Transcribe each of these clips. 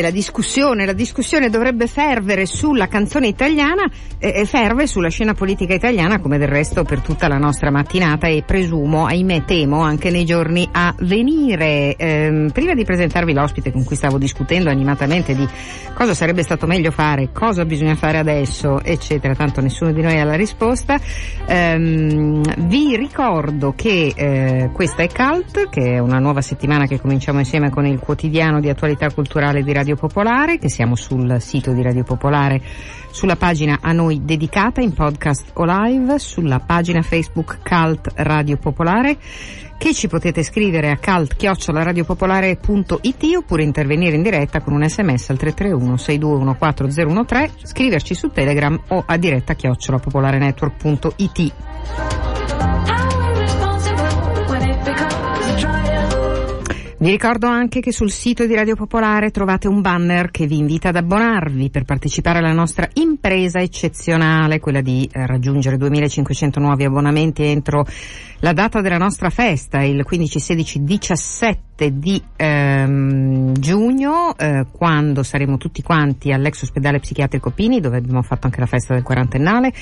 La discussione dovrebbe fervere sulla canzone italiana e ferve sulla scena politica italiana, come del resto per tutta la nostra mattinata e presumo, ahimè temo, anche nei giorni a venire. Prima di presentarvi l'ospite con cui stavo discutendo animatamente di cosa sarebbe stato meglio fare, cosa bisogna fare adesso, eccetera, tanto nessuno di noi ha la risposta, vi ricordo che questa è Cult, che è una nuova settimana che cominciamo insieme con il quotidiano di attualità culturale di Radio Popolare, che siamo sul sito di Radio Popolare, sulla pagina a noi dedicata in podcast o live, sulla pagina Facebook Cult Radio Popolare, che ci potete scrivere a cult@radiopopolare.it oppure intervenire in diretta con un sms al 331 621 4013, scriverci su Telegram o a diretta@popolarenetwork.it. Vi ricordo anche che sul sito di Radio Popolare trovate un banner che vi invita ad abbonarvi per partecipare alla nostra impresa eccezionale, quella di raggiungere 2.500 nuovi abbonamenti entro la data della nostra festa, il 15, 16, 17 di giugno, quando saremo tutti quanti all'ex ospedale psichiatrico Pini, dove abbiamo fatto anche la festa del quarantennale,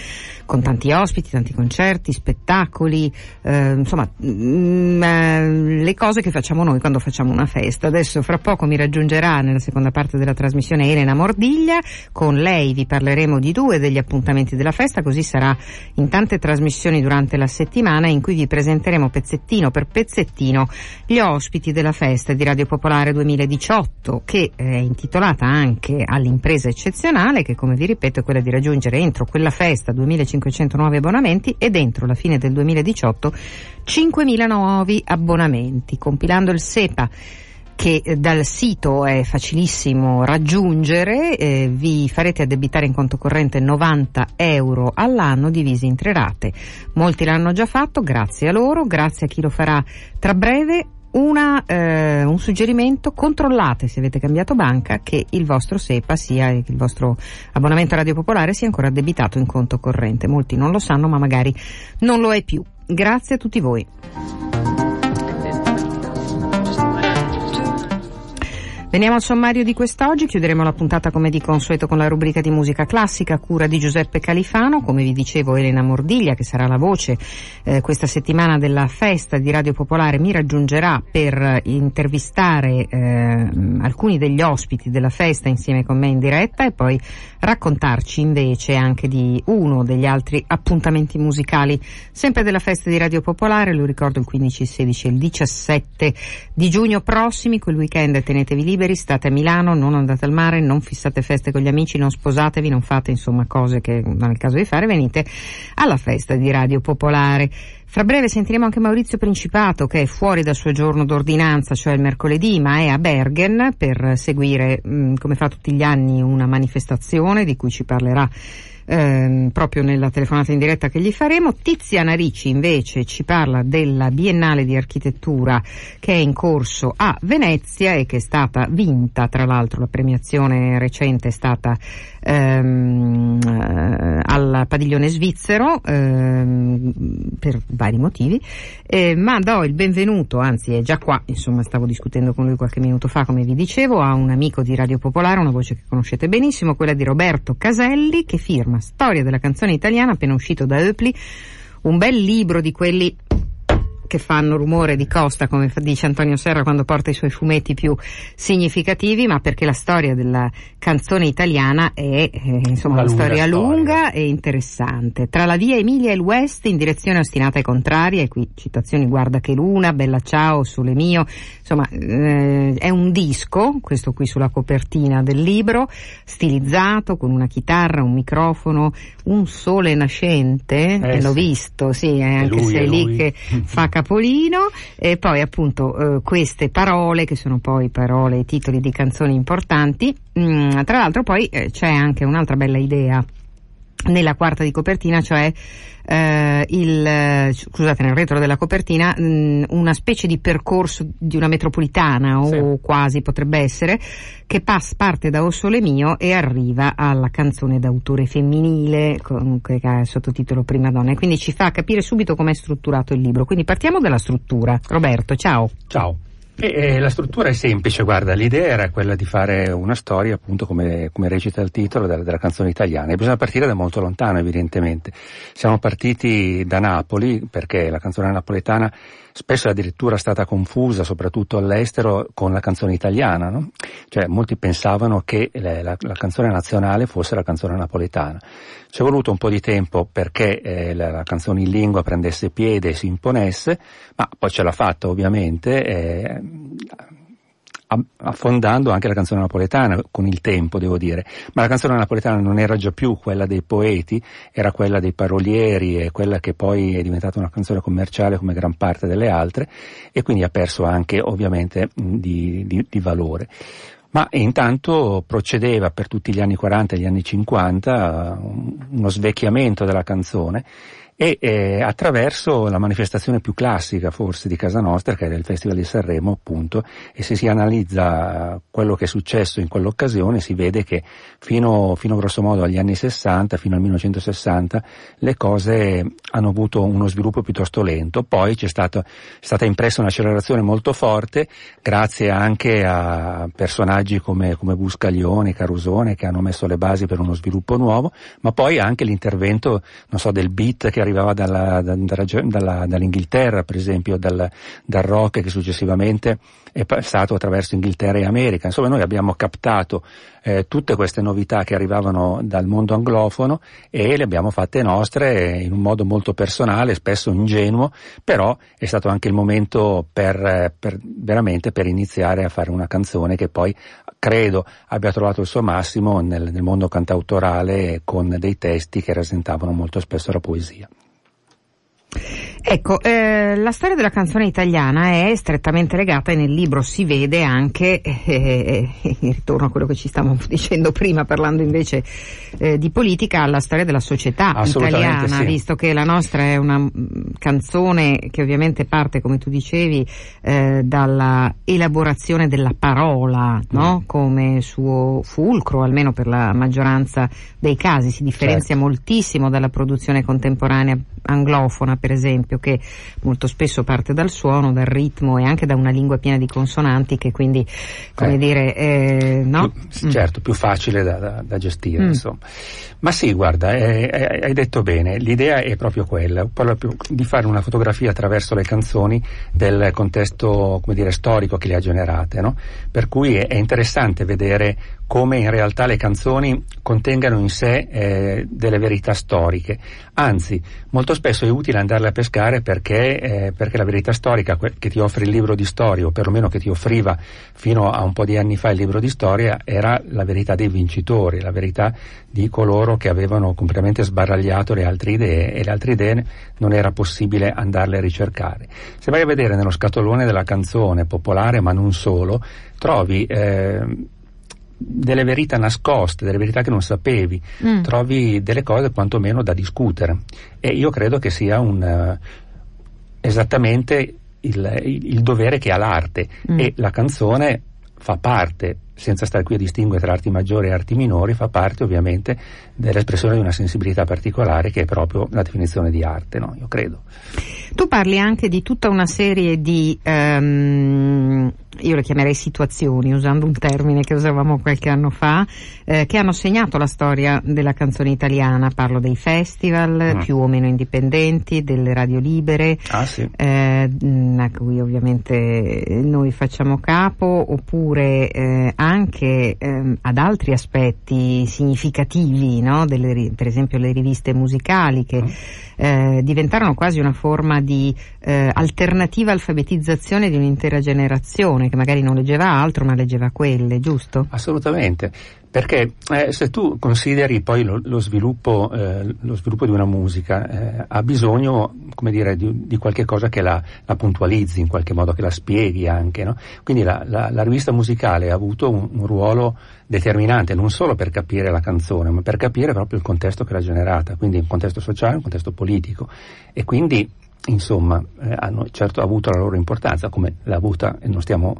con tanti ospiti, tanti concerti, spettacoli, le cose che facciamo noi quando facciamo una festa. Adesso fra poco mi raggiungerà nella seconda parte della trasmissione Elena Mordiglia, con lei vi parleremo di due degli appuntamenti della festa, così sarà in tante trasmissioni durante la settimana in cui vi presenteremo pezzettino per pezzettino gli ospiti della festa di Radio Popolare 2018, che è intitolata anche all'impresa eccezionale, che come vi ripeto è quella di raggiungere entro quella festa 2.500 nuovi abbonamenti ed entro la fine del 2018 5.000 nuovi abbonamenti, compilando il SEPA che dal sito è facilissimo raggiungere. Vi farete addebitare in conto corrente 90 euro all'anno divisi in 3 rate. Molti l'hanno già fatto, grazie a loro, grazie a chi lo farà tra breve. Un suggerimento: controllate, se avete cambiato banca, che il vostro SEPA sia, il vostro abbonamento a Radio Popolare sia ancora addebitato in conto corrente. Molti non lo sanno, ma magari non lo è più. Grazie a tutti voi. Veniamo al sommario di quest'oggi. Chiuderemo la puntata come di consueto con la rubrica di musica classica a cura di Giuseppe Califano. Come vi dicevo, Elena Mordiglia, che sarà la voce questa settimana della festa di Radio Popolare, mi raggiungerà per intervistare alcuni degli ospiti della festa insieme con me in diretta e poi raccontarci invece anche di uno degli altri appuntamenti musicali sempre della festa di Radio Popolare. Lo ricordo, il 15, il 16 e il 17 di giugno prossimi. Quel weekend tenetevi liberi. State a Milano, non andate al mare, non fissate feste con gli amici, non sposatevi, non fate insomma cose che non è il caso di fare. Venite alla festa di Radio Popolare. Fra breve sentiremo anche Maurizio Principato, che è fuori dal suo giorno d'ordinanza, cioè il mercoledì, ma è a Bergen per seguire, come fa tutti gli anni, una manifestazione di cui ci parlerà proprio nella telefonata in diretta che gli faremo. Tiziana Ricci invece ci parla della Biennale di Architettura che è in corso a Venezia e che è stata vinta, tra l'altro la premiazione recente è stata padiglione svizzero per vari motivi, ma do il benvenuto, anzi è già qua, insomma stavo discutendo con lui qualche minuto fa come vi dicevo, a un amico di Radio Popolare, una voce che conoscete benissimo, quella di Roberto Caselli, che firma Storia della canzone italiana, appena uscito da Hoepli, un bel libro di quelli che fanno rumore di costa, come dice Antonio Serra quando porta i suoi fumetti più significativi, ma perché la storia della canzone italiana è insomma una storia lunga e interessante, tra la via Emilia e il West in direzione ostinata e contraria, e qui citazioni Guarda che luna, Bella ciao, Sole mio, insomma è un disco, questo qui sulla copertina del libro, stilizzato con una chitarra, un microfono, un sole nascente, l'ho visto, sì, anche lui, se è lì che fa capolino, e poi appunto queste parole che sono poi parole e titoli di canzoni importanti. Tra l'altro poi c'è anche un'altra bella idea nella quarta di copertina, cioè nel retro della copertina una specie di percorso di una metropolitana, o quasi potrebbe essere, che parte da O Sole Mio e arriva alla canzone d'autore femminile, comunque che ha il sottotitolo Prima Donna, e quindi ci fa capire subito com'è strutturato il libro. Quindi partiamo dalla struttura. Roberto, ciao. Ciao. La struttura è semplice, guarda, l'idea era quella di fare una storia, appunto come recita il titolo, della canzone italiana, e bisogna partire da molto lontano, evidentemente. Siamo partiti da Napoli, perché la canzone napoletana spesso è addirittura stata confusa, soprattutto all'estero, con la canzone italiana, no? Cioè molti pensavano che la canzone nazionale fosse la canzone napoletana. Ci è voluto un po' di tempo perché la canzone in lingua prendesse piede e si imponesse, ma poi ce l'ha fatta ovviamente, affondando anche la canzone napoletana con il tempo, devo dire. Ma la canzone napoletana non era già più quella dei poeti, era quella dei parolieri, e quella che poi è diventata una canzone commerciale come gran parte delle altre, e quindi ha perso anche ovviamente di valore. Ma intanto procedeva per tutti gli anni 40 e gli anni 50 uno svecchiamento della canzone, e attraverso la manifestazione più classica forse di casa nostra, che era il Festival di Sanremo, appunto, e se si analizza quello che è successo in quell'occasione si vede che fino grosso modo agli anni 60, fino al 1960, le cose hanno avuto uno sviluppo piuttosto lento. Poi è stata impressa un'accelerazione molto forte, grazie anche a personaggi come Buscaglione, Carusone, che hanno messo le basi per uno sviluppo nuovo, ma poi anche l'intervento, non so, del beat che arrivava dall'Inghilterra, per esempio, dal rock, che successivamente è passato attraverso Inghilterra e America. Insomma, noi abbiamo captato tutte queste novità che arrivavano dal mondo anglofono e le abbiamo fatte nostre in un modo molto personale, spesso ingenuo, però è stato anche il momento per iniziare a fare una canzone che poi credo abbia trovato il suo massimo nel mondo cantautorale, con dei testi che rasentavano molto spesso la poesia. Ecco, la storia della canzone italiana è strettamente legata, e nel libro si vede anche, ritorno a quello che ci stavamo dicendo prima parlando invece di politica, alla storia della società italiana, sì. Visto che la nostra è una canzone che ovviamente parte, come tu dicevi, dalla elaborazione della parola, no? Come suo fulcro, almeno per la maggioranza dei casi, si differenzia moltissimo dalla produzione contemporanea anglofona, per esempio, che molto spesso parte dal suono, dal ritmo e anche da una lingua piena di consonanti, che quindi, come dire, no? Certo, più facile da gestire, insomma. Ma sì, guarda, hai detto bene, l'idea è proprio quella, di fare una fotografia attraverso le canzoni del contesto, come dire, storico che le ha generate, no? Per cui è interessante vedere come in realtà le canzoni contengano in sé delle verità storiche, anzi molto spesso è utile andarle a pescare perché la verità storica che ti offre il libro di storia, o perlomeno che ti offriva fino a un po' di anni fa il libro di storia, era la verità dei vincitori, la verità di coloro che avevano completamente sbaragliato le altre idee, e le altre idee non era possibile andarle a ricercare. Se vai a vedere nello scatolone della canzone popolare, ma non solo, trovi delle verità nascoste, delle verità che non sapevi, trovi delle cose quantomeno da discutere, e io credo che sia esattamente il dovere che ha l'arte, e la canzone fa parte, senza stare qui a distinguere tra arti maggiori e arti minori, fa parte ovviamente dell'espressione di una sensibilità particolare che è proprio la definizione di arte, no? Io credo. Tu parli anche di tutta una serie di, io le chiamerei situazioni, usando un termine che usavamo qualche anno fa, che hanno segnato la storia della canzone italiana. Parlo dei festival più o meno indipendenti, delle radio libere, a cui ovviamente noi facciamo capo, oppure anche ad altri aspetti significativi, no? Delle, per esempio le riviste musicali che diventarono quasi una forma di alternativa alfabetizzazione di un'intera generazione che magari non leggeva altro ma leggeva quelle, giusto? Assolutamente, perché se tu consideri poi lo sviluppo di una musica ha bisogno, come dire, di qualche cosa che la puntualizzi in qualche modo, che la spieghi anche, no? Quindi la rivista musicale ha avuto un ruolo determinante non solo per capire la canzone ma per capire proprio il contesto che l'ha generata, quindi un contesto sociale, un contesto politico, e quindi insomma hanno certo avuto la loro importanza, come l'ha avuta, e non siamo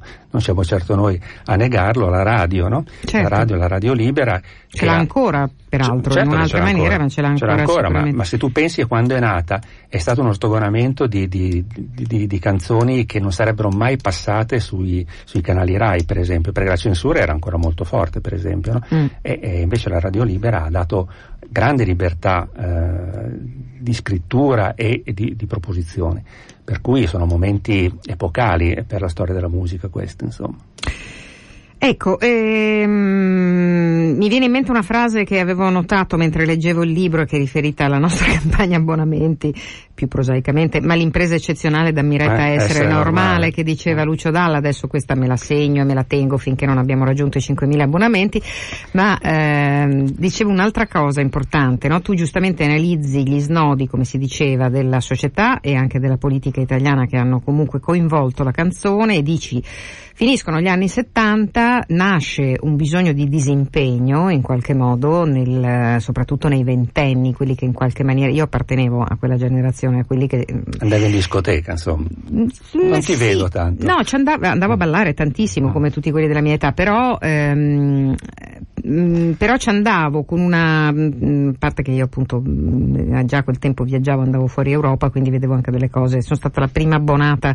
certo noi a negarlo, la radio, no? Certo. La radio libera ce l'ha ancora, peraltro, certo, in un'altra maniera ancora, ma ce l'ha ancora ma se tu pensi a quando è nata, è stato uno stogonamento di canzoni che non sarebbero mai passate sui canali Rai, per esempio, perché la censura era ancora molto forte, per esempio, no? E invece la radio libera ha dato grande libertà di scrittura e di proposizione, per cui sono momenti epocali per la storia della musica, questo, insomma. Ecco, mi viene in mente una frase che avevo notato mentre leggevo il libro, che è riferita alla nostra campagna abbonamenti, più prosaicamente, ma l'impresa eccezionale da ammirata a essere normale, che diceva Lucio Dalla. Adesso questa me la segno e me la tengo finché non abbiamo raggiunto i 5.000 abbonamenti, ma dicevo un'altra cosa importante, no? Tu giustamente analizzi gli snodi, come si diceva, della società e anche della politica italiana che hanno comunque coinvolto la canzone, e dici: finiscono gli anni 70, nasce un bisogno di disimpegno in qualche modo, soprattutto nei ventenni, quelli che in qualche maniera, io appartenevo a quella generazione, a quelli che andavo in discoteca, insomma, non ti vedo tanto. No, andavo a ballare tantissimo, come tutti quelli della mia età, però ci andavo con una parte che io appunto già a quel tempo viaggiavo, andavo fuori Europa, quindi vedevo anche delle cose. Sono stata la prima abbonata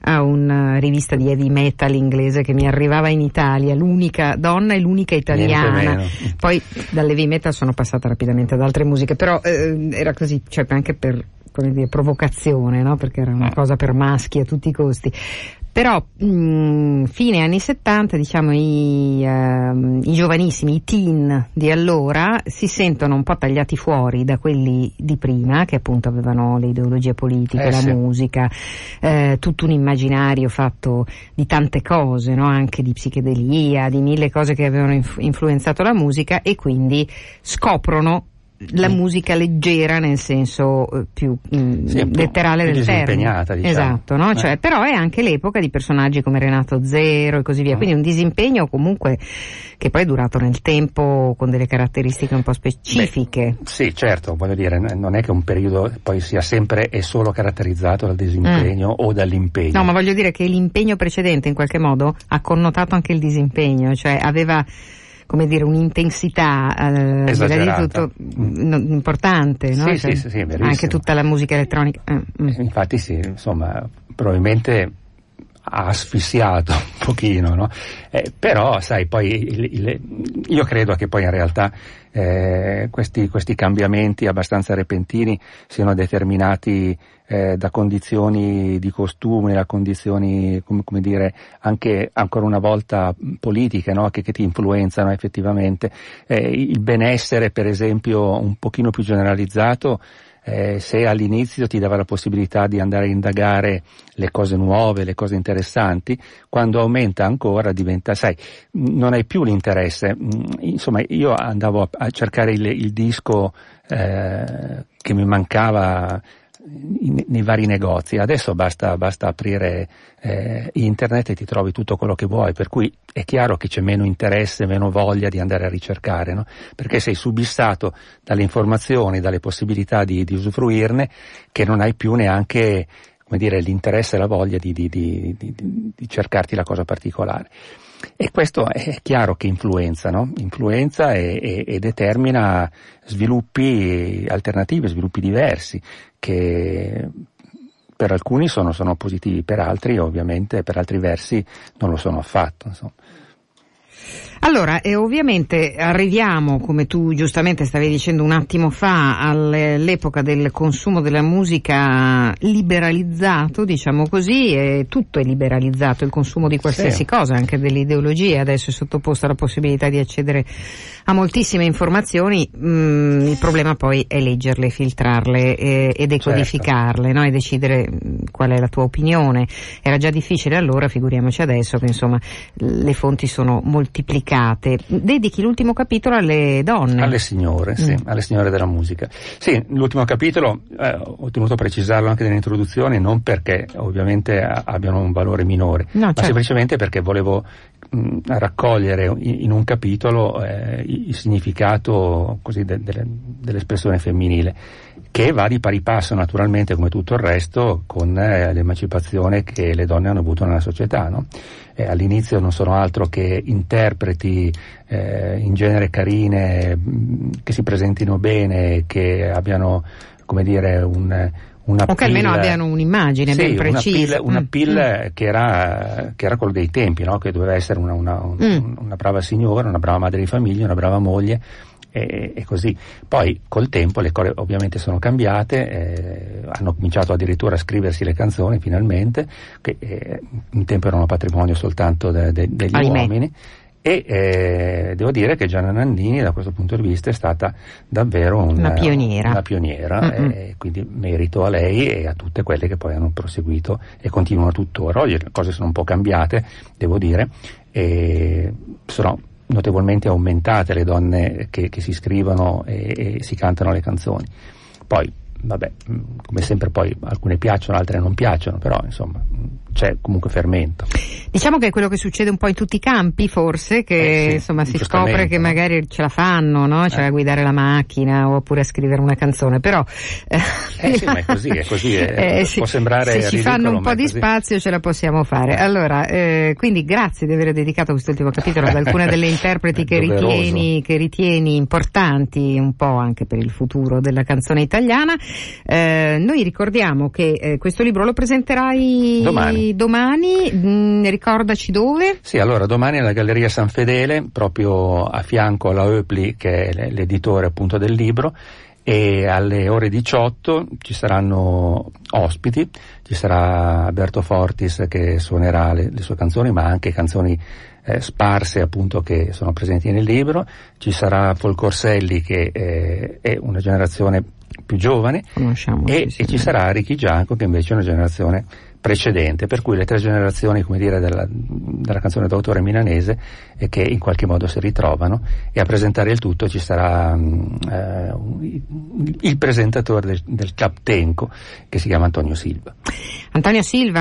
a una rivista di heavy metal inglese che mi arrivava in Italia, l'unica donna e l'unica italiana. Poi dall'heavy metal sono passata rapidamente ad altre musiche, però era così, cioè anche per, come dire, provocazione, no? Perché era una cosa per maschi a tutti i costi. Però fine anni 70, diciamo, i giovanissimi, i teen di allora si sentono un po' tagliati fuori da quelli di prima, che appunto avevano le ideologie politiche, la musica, tutto un immaginario fatto di tante cose, no? Anche di psichedelia, di mille cose che avevano influenzato la musica, e quindi scoprono la musica leggera, nel senso più letterale del termine, disimpegnata, diciamo. Esatto, no? Cioè, però è anche l'epoca di personaggi come Renato Zero e così via, quindi un disimpegno comunque che poi è durato nel tempo, con delle caratteristiche un po' specifiche. Beh, sì, certo, voglio dire, non è che un periodo poi sia sempre e solo caratterizzato dal disimpegno o dall'impegno. No, ma voglio dire che l'impegno precedente in qualche modo ha connotato anche il disimpegno, cioè aveva, come dire, un'intensità esagerata, importante, no? Sì, cioè, sì, anche tutta la musica elettronica. Infatti sì, insomma, probabilmente ha asfissiato un pochino, no? Però, sai, poi io credo che poi in realtà questi cambiamenti abbastanza repentini siano determinati da condizioni di costume, da condizioni, come dire, anche ancora una volta politiche, no? Che ti influenzano effettivamente. Il benessere, per esempio, un pochino più generalizzato, se all'inizio ti dava la possibilità di andare a indagare le cose nuove, le cose interessanti, quando aumenta ancora diventa, sai, non hai più l'interesse. Insomma, io andavo a cercare il disco che mi mancava nei vari negozi. Adesso basta aprire internet e ti trovi tutto quello che vuoi, per cui è chiaro che c'è meno interesse, meno voglia di andare a ricercare, no? Perché sei subissato dalle informazioni, dalle possibilità di usufruirne, che non hai più neanche, come dire, l'interesse e la voglia di cercarti la cosa particolare. E questo è chiaro che influenza, no? Influenza e determina sviluppi alternativi, sviluppi diversi, che per alcuni sono positivi, per altri ovviamente, per altri versi non lo sono affatto, insomma. Allora, ovviamente arriviamo, come tu giustamente stavi dicendo un attimo fa, all'epoca del consumo della musica liberalizzato, diciamo così, e tutto è liberalizzato, il consumo di qualsiasi cosa, anche delle ideologie, adesso è sottoposto alla possibilità di accedere a moltissime informazioni, il problema poi è leggerle, filtrarle e decodificarle, certo, no? E decidere qual è la tua opinione. Era già difficile allora, figuriamoci adesso che insomma le fonti sono moltiplicate. Dedichi l'ultimo capitolo alle donne. Alle signore, sì, alle signore della musica. Sì, l'ultimo capitolo, ho tenuto a precisarlo anche nell'introduzione, non perché ovviamente abbiano un valore minore, no, ma semplicemente perché volevo raccogliere in un capitolo il significato così dell'espressione femminile, che va di pari passo naturalmente, come tutto il resto, con l'emancipazione che le donne hanno avuto nella società, no? All'inizio non sono altro che interpreti in genere carine, che si presentino bene, che abbiano, come dire, o che almeno abbiano un'immagine ben precisa. Sì, una pill che era quello dei tempi, no? Che doveva essere una brava signora, una brava madre di famiglia, una brava moglie e così. Poi col tempo le cose ovviamente sono cambiate, hanno cominciato addirittura a scriversi le canzoni finalmente, che un tempo erano patrimonio soltanto degli uomini. E devo dire che Gianna Nannini da questo punto di vista è stata davvero una pioniera, e quindi merito a lei e a tutte quelle che poi hanno proseguito e continuano tuttora. Oggi le cose sono un po' cambiate, devo dire, e sono notevolmente aumentate le donne che si scrivono e si cantano le canzoni. Poi vabbè, come sempre poi alcune piacciono, altre non piacciono, però insomma c'è comunque fermento. Diciamo che è quello che succede un po' in tutti i campi, forse, che insomma si scopre che magari ce la fanno, no? Cioè a guidare la macchina oppure a scrivere una canzone, però sì, ma è così può sembrare ridicolo, se ci fanno un po' di spazio ce la possiamo fare. Allora, quindi grazie di aver dedicato quest'ultimo capitolo ad alcune delle interpreti che ritieni importanti un po' anche per il futuro della canzone italiana. Noi ricordiamo che questo libro lo presenterai domani. Ricordaci dove? Sì, allora domani alla Galleria San Fedele, proprio a fianco alla Hoepli, che è l'editore appunto del libro, e alle ore 18 ci saranno ospiti, ci sarà Alberto Fortis che suonerà le sue canzoni, ma anche canzoni sparse appunto che sono presenti nel libro, ci sarà Folcorselli che è una generazione più giovane, e ci sarà Ricky Gianco che invece è una generazione precedente, per cui le tre generazioni, come dire, della canzone d'autore milanese, che in qualche modo si ritrovano, e a presentare il tutto ci sarà il presentatore del Cap Tenco, che si chiama Antonio Silva,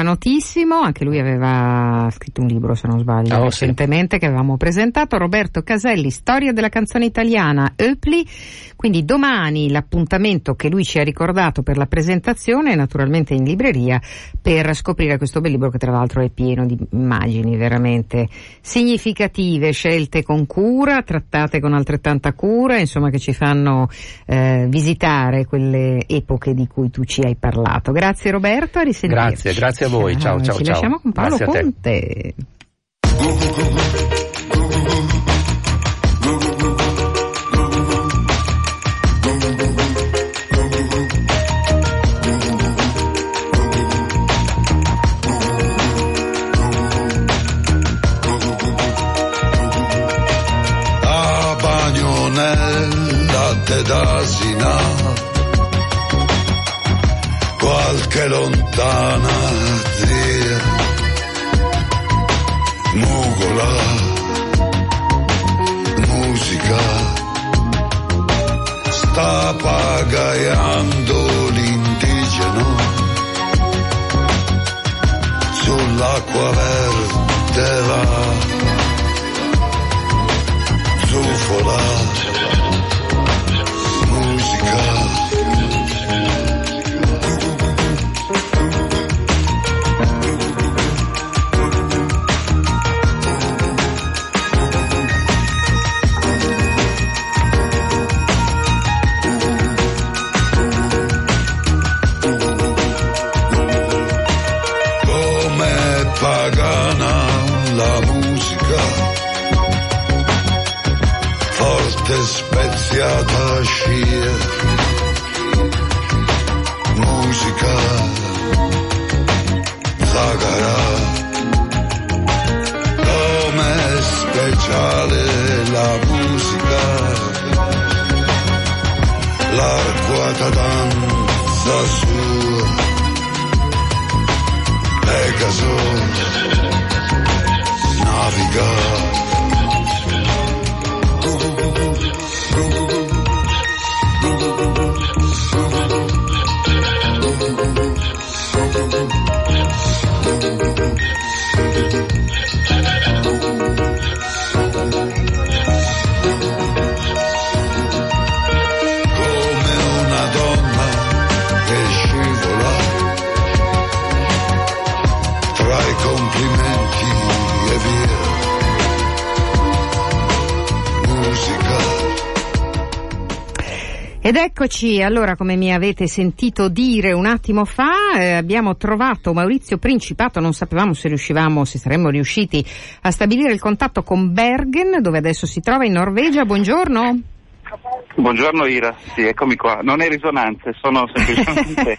notissimo, anche lui aveva scritto un libro, se non sbaglio, recentemente, che avevamo presentato. Roberto Caselli, Storia della canzone italiana, Hoepli. Quindi domani l'appuntamento che lui ci ha ricordato per la presentazione, naturalmente in libreria, per scoprire questo bel libro che tra l'altro è pieno di immagini veramente significative, scelte con cura, trattate con altrettanta cura, insomma, che ci fanno visitare quelle epoche di cui tu ci hai parlato. Grazie Roberto, a risentirci. Grazie a voi, ciao. Ci lasciamo con Paolo Conte. D'asina, qualche lontana zia nuvola, musica sta pagaiando l'indigeno sull'acqua verde va zufola. serata scia, musica, zagara, come speciale la musica, l'arcuata danza sua, Pegaso, naviga. Ed eccoci, allora, come mi avete sentito dire un attimo fa, abbiamo trovato Maurizio Principato, non sapevamo se saremmo riusciti a stabilire il contatto con Bergen, dove adesso si trova in Norvegia. Buongiorno. Buongiorno Ira, sì, eccomi qua. Non è risonanza, sono semplicemente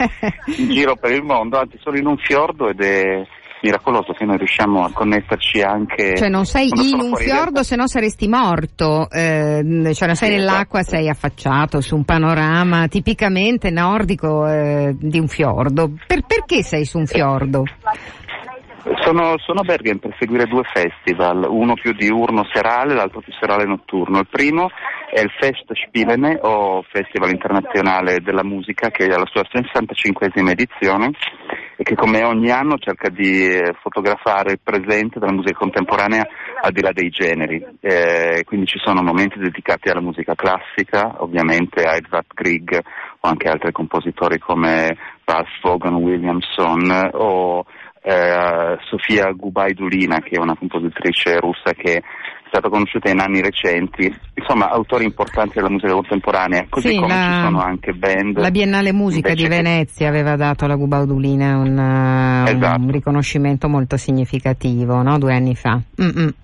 in giro per il mondo, anzi sono in un fiordo ed è miracoloso che noi riusciamo a connetterci anche. Cioè non sei in un fiordo, se no saresti morto, cioè non sei nell'acqua, sei affacciato su un panorama tipicamente nordico di un fiordo. Perché sei su un fiordo? Sono a Bergen per seguire due festival, uno più diurno serale, l'altro più serale notturno. Il primo è il Festspilene, o Festival Internazionale della Musica, che è alla sua 65esima edizione e che come ogni anno cerca di fotografare il presente della musica contemporanea al di là dei generi. Quindi ci sono momenti dedicati alla musica classica, ovviamente a Edvard Grieg o anche altri compositori come Ralph Vaughan Williamson o Sofia Gubaidulina, che è una compositrice russa che è stata conosciuta in anni recenti, insomma autori importanti della musica contemporanea, così sì, come ci sono anche band. La Biennale Musica di Venezia aveva dato alla Gubaidulina un riconoscimento molto significativo, no? 2 anni fa. Mm-mm.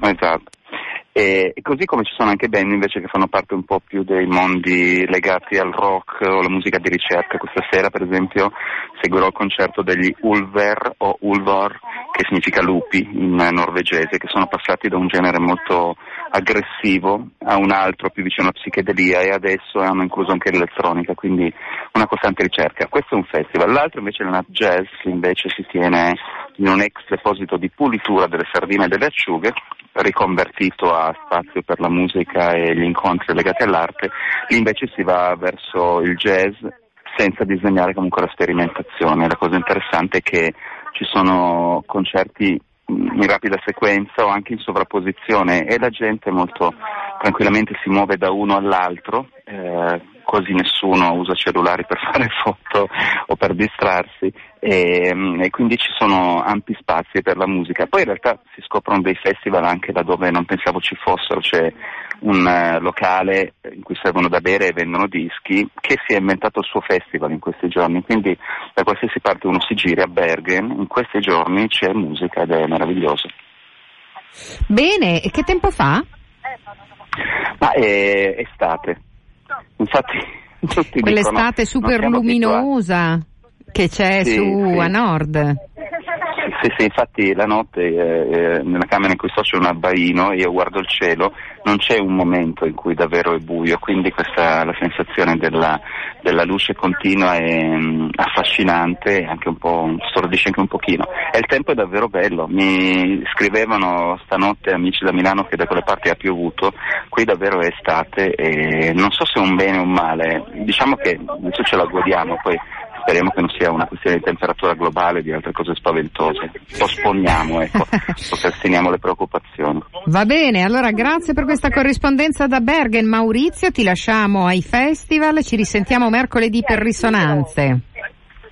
Esatto. E così come ci sono anche band invece che fanno parte un po' più dei mondi legati al rock o alla musica di ricerca. Questa sera per esempio seguirò il concerto degli Ulver o Ulver, che significa lupi in norvegese, che sono passati da un genere molto aggressivo a un altro più vicino alla psichedelia e adesso hanno incluso anche l'elettronica, quindi una costante ricerca. Questo è un festival, l'altro invece è una jazz, che invece si tiene in un ex deposito di pulitura delle sardine e delle acciughe, riconvertito a spazio per la musica e gli incontri legati all'arte. Lì invece si va verso il jazz senza disegnare comunque la sperimentazione. La cosa interessante è che ci sono concerti in rapida sequenza o anche in sovrapposizione e la gente molto tranquillamente si muove da uno all'altro, quasi nessuno usa cellulari per fare foto o per distrarsi e quindi ci sono ampi spazi per la musica. Poi in realtà si scoprono dei festival anche da dove non pensavo ci fossero, c'è un locale in cui servono da bere e vendono dischi che si è inventato il suo festival in questi giorni, quindi da qualsiasi parte uno si gira a Bergen, in questi giorni c'è musica ed è meraviglioso. Bene, e che tempo fa? Ma è estate. Infatti tutti quell'estate dicono, super luminosa che c'è a nord. Sì, infatti la notte nella camera in cui sto c'è un abbaino, io guardo il cielo, non c'è un momento in cui davvero è buio, quindi questa la sensazione della luce continua è affascinante, anche un po' stordisce anche un pochino. E il tempo è davvero bello, mi scrivevano stanotte amici da Milano che da quelle parti ha piovuto, qui davvero è estate e non so se è un bene o un male, diciamo che adesso ce la godiamo, poi speriamo che non sia una questione di temperatura globale, di altre cose spaventose. Posponiamo, procrastiniamo le preoccupazioni. Va bene, allora grazie per questa corrispondenza da Bergen. Maurizio, ti lasciamo ai festival, ci risentiamo mercoledì per risonanze.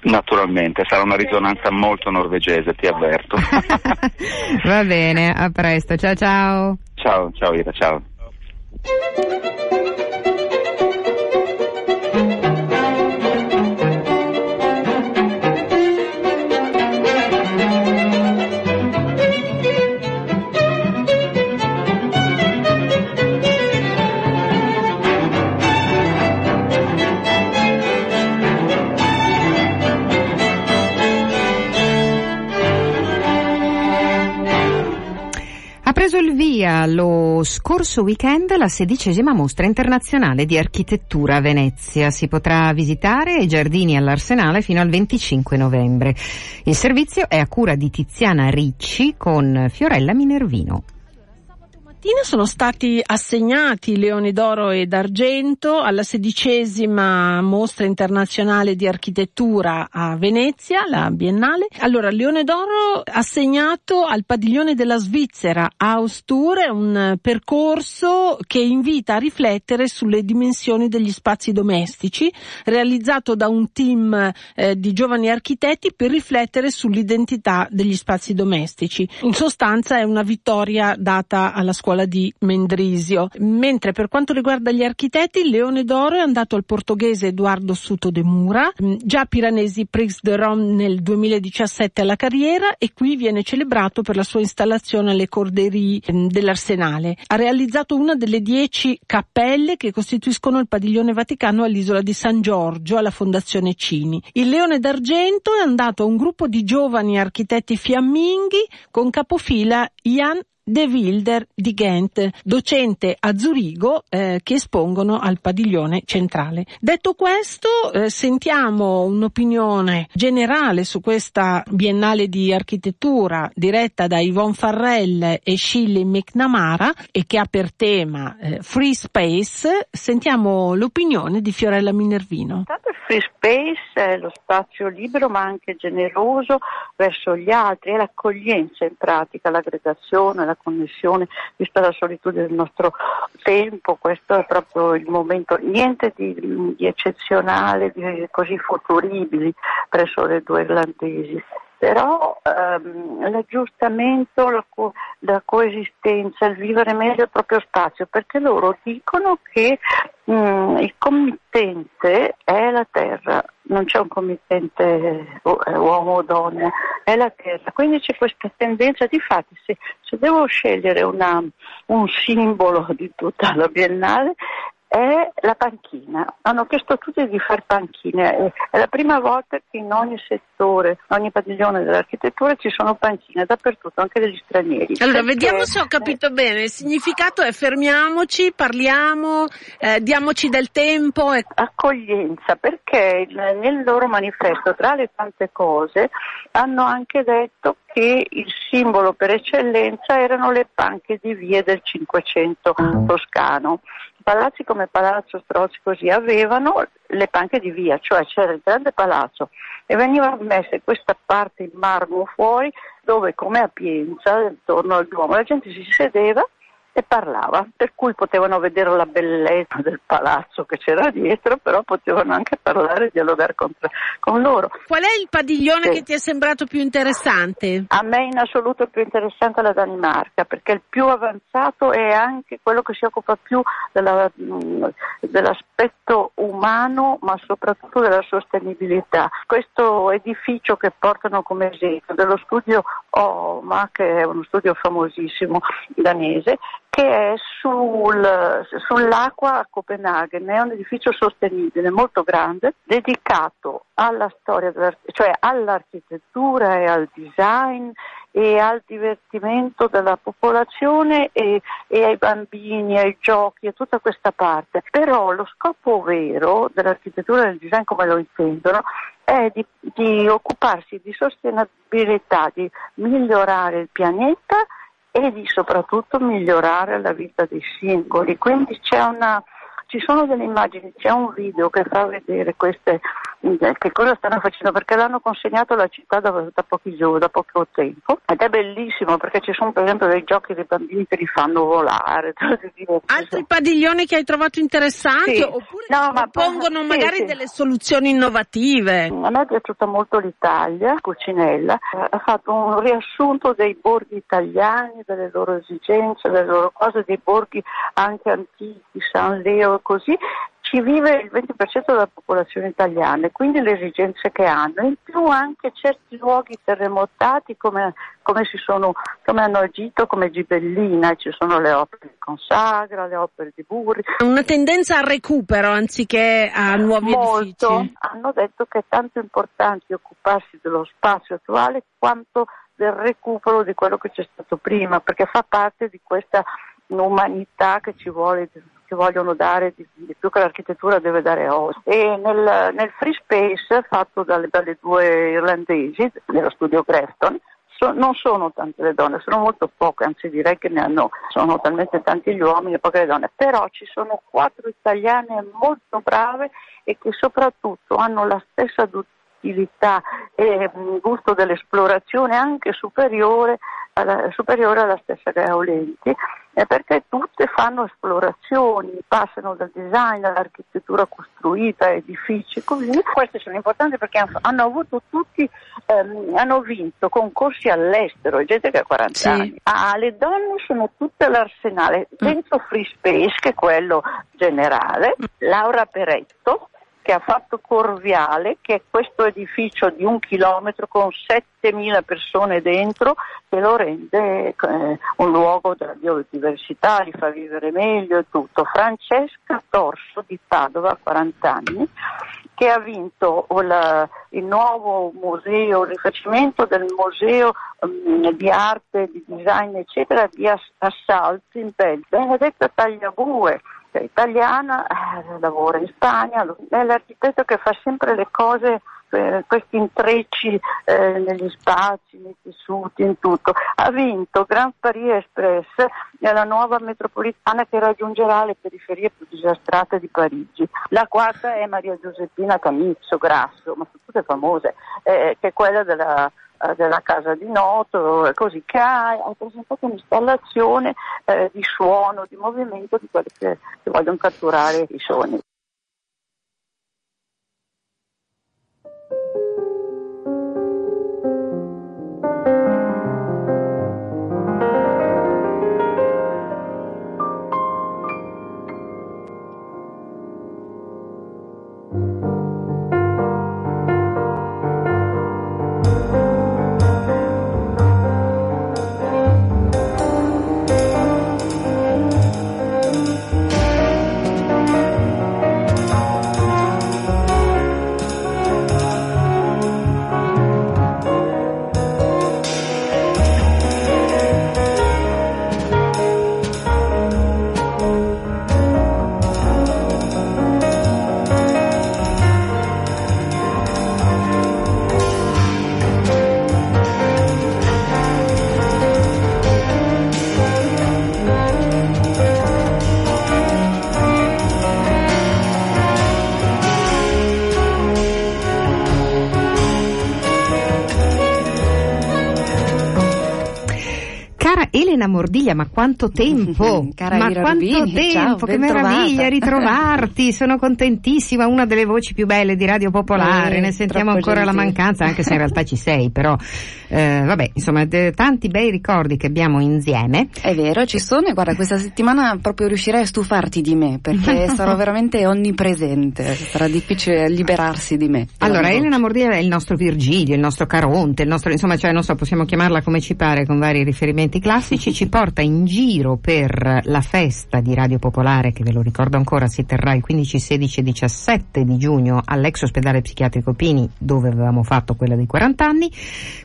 Naturalmente, sarà una risonanza molto norvegese, ti avverto. Va bene, a presto, ciao ciao. Ciao Ira, ciao. via lo scorso weekend la 16ª mostra internazionale di architettura a Venezia. Si potrà visitare i giardini all'Arsenale fino al 25 novembre. Il servizio è a cura di Tiziana Ricci con Fiorella Minervino. Sono stati assegnati leoni d'oro ed argento alla 16ª mostra internazionale di architettura a Venezia, la Biennale. Allora, leone d'oro assegnato al padiglione della Svizzera, Haus Tour, è un percorso che invita a riflettere sulle dimensioni degli spazi domestici, realizzato da un team di giovani architetti per riflettere sull'identità degli spazi domestici. In sostanza è una vittoria data alla scuola di Mendrisio. Mentre per quanto riguarda gli architetti, il leone d'oro è andato al portoghese Eduardo Suto de Mura, già piranesi Prix de Rome nel 2017 alla Carriera, e qui viene celebrato per la sua installazione alle corderie dell'Arsenale. Ha realizzato una delle 10 cappelle che costituiscono il padiglione vaticano all'isola di San Giorgio, alla Fondazione Cini. Il leone d'argento è andato a un gruppo di giovani architetti fiamminghi con capofila Jan De Wilder di Ghent, docente a Zurigo, che espongono al padiglione centrale. Detto questo, sentiamo un'opinione generale su questa Biennale di architettura diretta da Yvonne Farrell e Shilly McNamara e che ha per tema Free Space. Sentiamo l'opinione di Fiorella Minervino. Il Free Space è lo spazio libero ma anche generoso verso gli altri, è l'accoglienza in pratica, l'aggregazione, la connessione, vista la solitudine del nostro tempo. Questo è proprio il momento, niente di eccezionale, di così futuribili presso le due irlandesi, però l'aggiustamento, la coesistenza, il vivere meglio il proprio spazio, perché loro dicono che il committente è la terra, non c'è un committente uomo o donna, è la terra, quindi c'è questa tendenza. Difatti se devo scegliere un simbolo di tutta la Biennale, è la panchina. Hanno chiesto tutti di fare panchine, è la prima volta che in ogni settore, ogni padiglione dell'architettura ci sono panchine dappertutto, anche degli stranieri. Allora, perché vediamo se ho capito bene, il significato è fermiamoci, parliamo, diamoci del tempo. E accoglienza, perché nel loro manifesto, tra le tante cose, hanno anche detto che il simbolo per eccellenza erano le panche di vie del Cinquecento toscano. Palazzi come Palazzo Strozzi così avevano le panche di via, cioè c'era il grande palazzo e veniva messa questa parte in marmo fuori dove, come a Pienza, intorno al Duomo, la gente si sedeva e parlava, per cui potevano vedere la bellezza del palazzo che c'era dietro, però potevano anche parlare e dialogare con loro. Qual è il padiglione che ti è sembrato più interessante? A me in assoluto il più interessante è la Danimarca, perché è il più avanzato e anche quello che si occupa più dell'aspetto umano, ma soprattutto della sostenibilità. Questo edificio che portano come esempio dello studio OMA, che è uno studio famosissimo danese, che è sull'acqua a Copenaghen, è un edificio sostenibile molto grande, dedicato alla storia, cioè all'architettura e al design e al divertimento della popolazione e ai bambini, ai giochi e tutta questa parte. Però lo scopo vero dell'architettura e del design, come lo intendono, è di occuparsi di sostenibilità, di migliorare il pianeta e di soprattutto migliorare la vita dei singoli. Quindi ci sono delle immagini, c'è un video che fa vedere queste, che cosa stanno facendo, perché l'hanno consegnato alla città da poco tempo, ed è bellissimo perché ci sono per esempio dei giochi dei bambini che li fanno volare. Altri padiglioni che hai trovato interessanti? Sì. Oppure propongono delle soluzioni innovative? A me è piaciuta molto l'Italia, Cucinella ha fatto un riassunto dei borghi italiani, delle loro esigenze, delle loro cose, dei borghi anche antichi, San Leo e così. Ci vive il 20% della popolazione italiana, quindi le esigenze che hanno, in più anche certi luoghi terremotati come hanno agito, come Gibellina, ci sono le opere di Consagra, le opere di Burri. Una tendenza al recupero anziché a nuovi edifici. Hanno detto che è tanto importante occuparsi dello spazio attuale quanto del recupero di quello che c'è stato prima, perché fa parte di questa umanità che ci vuole, che vogliono dare di più che l'architettura deve dare oggi. E nel free space fatto dalle due irlandesi dello studio Grafton non sono tante le donne, sono molto poche, anzi direi che ne hanno, sono talmente tanti gli uomini e poche le donne, però ci sono 4 italiane molto brave e che soprattutto hanno la stessa duttilità e gusto dell'esplorazione anche superiore alla stessa Gaolenti, perché tutte fanno esplorazioni, passano dal design all'architettura costruita, edifici così. Queste sono importanti perché hanno avuto tutti, hanno vinto concorsi all'estero, gente che ha 40 anni. Ah, le donne sono tutte all'arsenale, dentro Free Space, che è quello generale, Laura Peretto, che ha fatto Corviale, che è questo edificio di 1 chilometro con 7.000 persone dentro, che lo rende un luogo della biodiversità, li fa vivere meglio e tutto. Francesca Torso di Padova, 40 anni, che ha vinto il nuovo museo, il rifacimento del museo di arte, di design, eccetera, di Assalti in Belgio. Benedetta Tagliabue, italiana, lavora in Spagna, è l'architetto che fa sempre le cose, questi intrecci negli spazi, nei tessuti, in tutto. Ha vinto Grand Paris Express, la nuova metropolitana che raggiungerà le periferie più disastrate di Parigi. La quarta è Maria Giuseppina Camizzo Grasso, ma sono tutte famose, che è quella della Casa di Noto, così, che ha presentato un'installazione di suono, di movimento, di quelli che vogliono catturare i suoni. Elena Mordiglia, ma quanto tempo! Cara, ma quanto tempo! Ciao, che meraviglia ritrovarti! Sono contentissima, una delle voci più belle di Radio Popolare, ne sentiamo ancora la mancanza, anche se in realtà ci sei, però vabbè, insomma, tanti bei ricordi che abbiamo insieme. È vero, ci sono, e guarda, questa settimana proprio riuscirai a stufarti di me, perché sarò veramente onnipresente, sarà difficile liberarsi di me. Allora, Elena Mordiglia è il nostro Virgilio, il nostro Caronte, il nostro, insomma, cioè non so, possiamo chiamarla come ci pare, con vari riferimenti classici, ci porta in giro per la festa di Radio Popolare, che ve lo ricordo ancora si terrà il 15, 16 e 17 di giugno all'ex ospedale psichiatrico Pini, dove avevamo fatto quella dei 40 anni,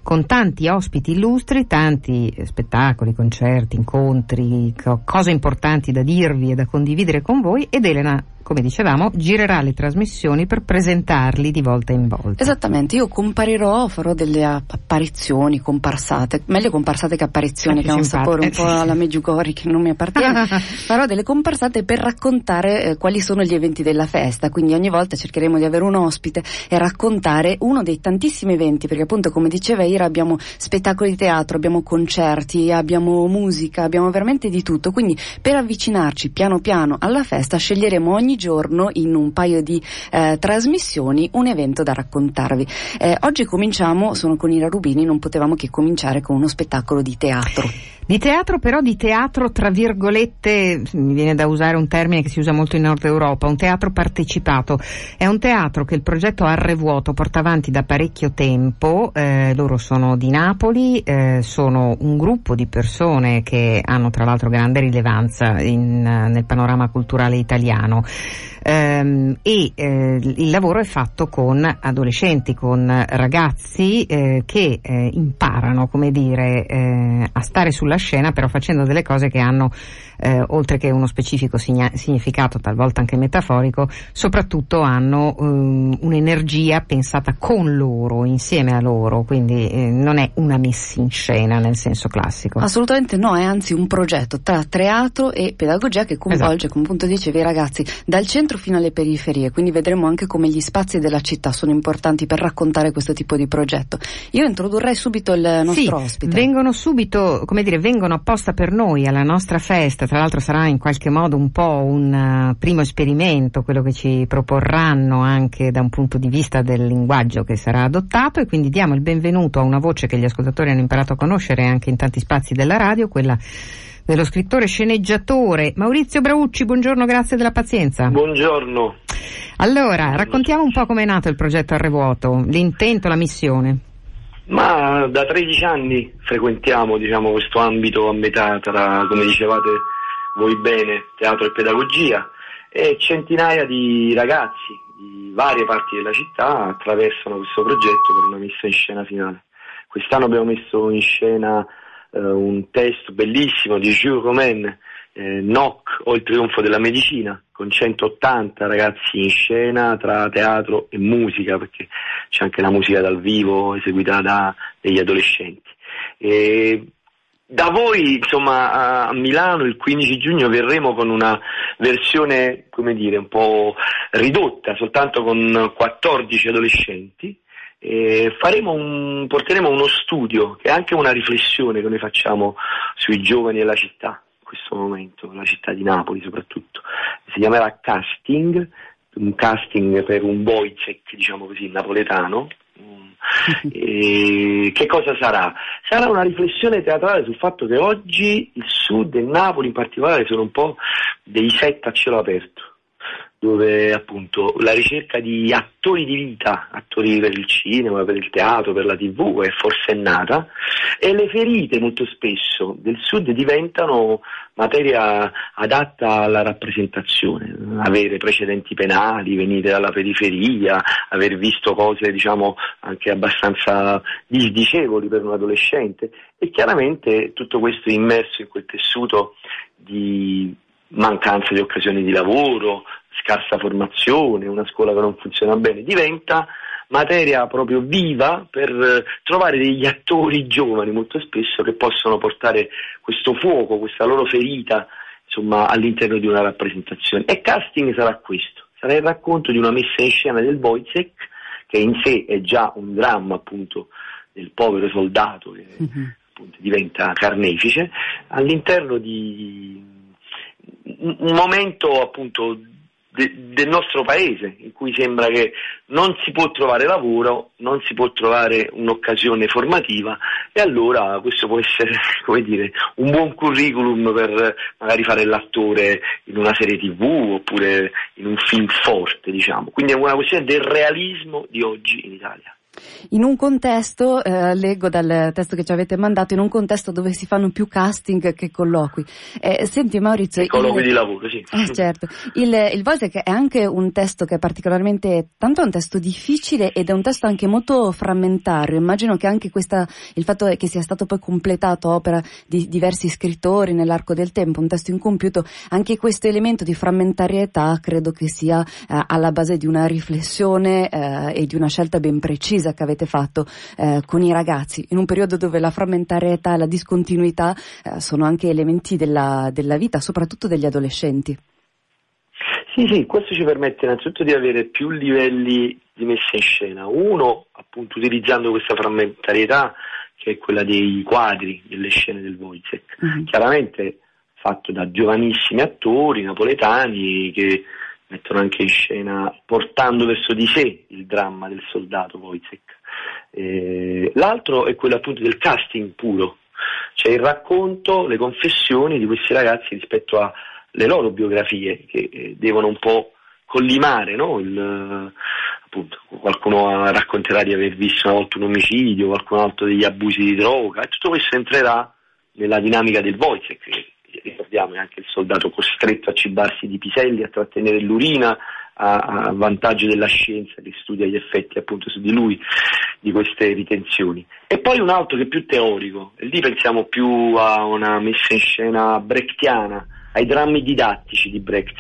con tanti ospiti illustri, tanti spettacoli, concerti, incontri, cose importanti da dirvi e da condividere con voi, ed Elena, come dicevamo, girerà le trasmissioni per presentarli di volta in volta. Esattamente, io comparirò, farò delle apparizioni, comparsate, meglio comparsate che apparizioni, che ha un sapore un po' alla Meggiugori che non mi appartiene, farò delle comparsate per raccontare quali sono gli eventi della festa, quindi ogni volta cercheremo di avere un ospite e raccontare uno dei tantissimi eventi, perché appunto, come diceva Ira, abbiamo spettacoli di teatro, abbiamo concerti, abbiamo musica, abbiamo veramente di tutto, quindi per avvicinarci piano piano alla festa sceglieremo ogni giorno, in un paio di trasmissioni, un evento da raccontarvi. Oggi cominciamo, sono con Ira Rubini, non potevamo che cominciare con uno spettacolo di teatro. Di teatro, però di teatro tra virgolette, mi viene da usare un termine che si usa molto in Nord Europa, un teatro partecipato. È un teatro che il progetto Arrevuoto porta avanti da parecchio tempo, loro sono di Napoli, sono un gruppo di persone che hanno tra l'altro grande rilevanza nel panorama culturale italiano. Il lavoro è fatto con adolescenti, con ragazzi che imparano, come dire, a stare sulla scena, però facendo delle cose che hanno, oltre che uno specifico significato, talvolta anche metaforico, soprattutto hanno un'energia pensata con loro, insieme a loro, quindi non è una messa in scena nel senso classico. Assolutamente no, è anzi un progetto tra teatro e pedagogia che coinvolge, esatto, come appunto dicevi, i ragazzi dal centro fino alle periferie, quindi vedremo anche come gli spazi della città sono importanti per raccontare questo tipo di progetto. Io introdurrei subito il nostro ospite. Vengono subito, come dire, vengono apposta per noi alla nostra festa, tra l'altro sarà in qualche modo un po' un primo esperimento quello che ci proporranno anche da un punto di vista del linguaggio che sarà adottato, e quindi diamo il benvenuto a una voce che gli ascoltatori hanno imparato a conoscere anche in tanti spazi della radio, quella dello scrittore sceneggiatore Maurizio Braucci. Buongiorno, grazie della pazienza. Buongiorno. Allora, raccontiamo un po' com'è nato il progetto Arrevuoto, l'intento, la missione. Ma da 13 anni frequentiamo, diciamo, questo ambito a metà tra, come dicevate voi bene, teatro e pedagogia, e centinaia di ragazzi di varie parti della città attraversano questo progetto per una messa in scena finale. Quest'anno abbiamo messo in scena un testo bellissimo di Jules Romain, Knock o il trionfo della medicina, con 180 ragazzi in scena tra teatro e musica, perché c'è anche la musica dal vivo eseguita da degli adolescenti. E da voi, insomma, a Milano il 15 giugno verremo con una versione, come dire, un po' ridotta, soltanto con 14 adolescenti. Faremo porteremo uno studio che è anche una riflessione che noi facciamo sui giovani e la città in questo momento, la città di Napoli soprattutto. Si chiamerà Casting, un casting per un Woyzeck, diciamo così, napoletano. E che cosa sarà? Sarà una riflessione teatrale sul fatto che oggi il sud e Napoli in particolare sono un po' dei set a cielo aperto, dove appunto la ricerca di attori di vita, attori per il cinema, per il teatro, per la TV è forsennata, e le ferite molto spesso del sud diventano materia adatta alla rappresentazione, avere precedenti penali, venire dalla periferia, aver visto cose, diciamo, anche abbastanza disdicevoli per un adolescente, e chiaramente tutto questo è immerso in quel tessuto di mancanza di occasioni di lavoro, scarsa formazione, una scuola che non funziona bene, diventa materia proprio viva per trovare degli attori giovani molto spesso che possono portare questo fuoco, questa loro ferita, insomma, all'interno di una rappresentazione. E Casting sarà questo, sarà il racconto di una messa in scena del Woyzeck, che in sé è già un dramma, appunto, del povero soldato che appunto diventa carnefice, all'interno di un momento appunto del nostro paese in cui sembra che non si può trovare lavoro, non si può trovare un'occasione formativa, e allora questo può essere, come dire, un buon curriculum per magari fare l'attore in una serie TV oppure in un film forte, diciamo. Quindi è una questione del realismo di oggi in Italia. In un contesto, leggo dal testo che ci avete mandato, in un contesto dove si fanno più casting che colloqui. Senti Maurizio, colloqui di lavoro, sì. Certo. Il Woyzeck è anche un testo che è particolarmente, tanto è un testo difficile ed è un testo anche molto frammentario. Immagino che anche questa, il fatto che sia stato poi completato opera di diversi scrittori nell'arco del tempo, un testo incompiuto, anche questo elemento di frammentarietà credo che sia alla base di una riflessione e di una scelta ben precisa che avete fatto con i ragazzi, in un periodo dove la frammentarietà e la discontinuità sono anche elementi della vita, soprattutto degli adolescenti. Sì, questo ci permette innanzitutto di avere più livelli di messa in scena. Uno, appunto, utilizzando questa frammentarietà che è quella dei quadri, delle scene del Woyzeck, chiaramente fatto da giovanissimi attori napoletani che mettono anche in scena, portando verso di sé il dramma del soldato Woyzeck. L'altro è quello appunto del casting puro, cioè il racconto, le confessioni di questi ragazzi rispetto alle loro biografie, che devono un po' collimare, no? Appunto, qualcuno racconterà di aver visto una volta un omicidio, qualcun altro degli abusi di droga, e tutto questo entrerà nella dinamica del Woyzeck, che ricordiamo, è anche il soldato costretto a cibarsi di piselli, a trattenere l'urina a vantaggio della scienza che studia gli effetti appunto su di lui di queste ritenzioni. E poi un altro che è più teorico, e lì pensiamo più a una messa in scena brechtiana, ai drammi didattici di Brecht,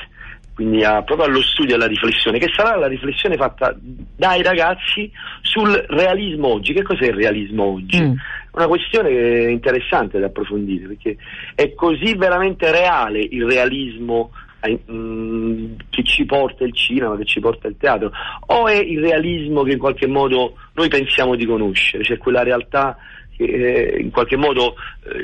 quindi proprio allo studio e alla riflessione, che sarà la riflessione fatta dai ragazzi sul realismo oggi. Che cos'è il realismo oggi? Una questione che è interessante da approfondire, perché è così veramente reale il realismo che ci porta il cinema, che ci porta il teatro, o è il realismo che in qualche modo noi pensiamo di conoscere, cioè quella realtà che in qualche modo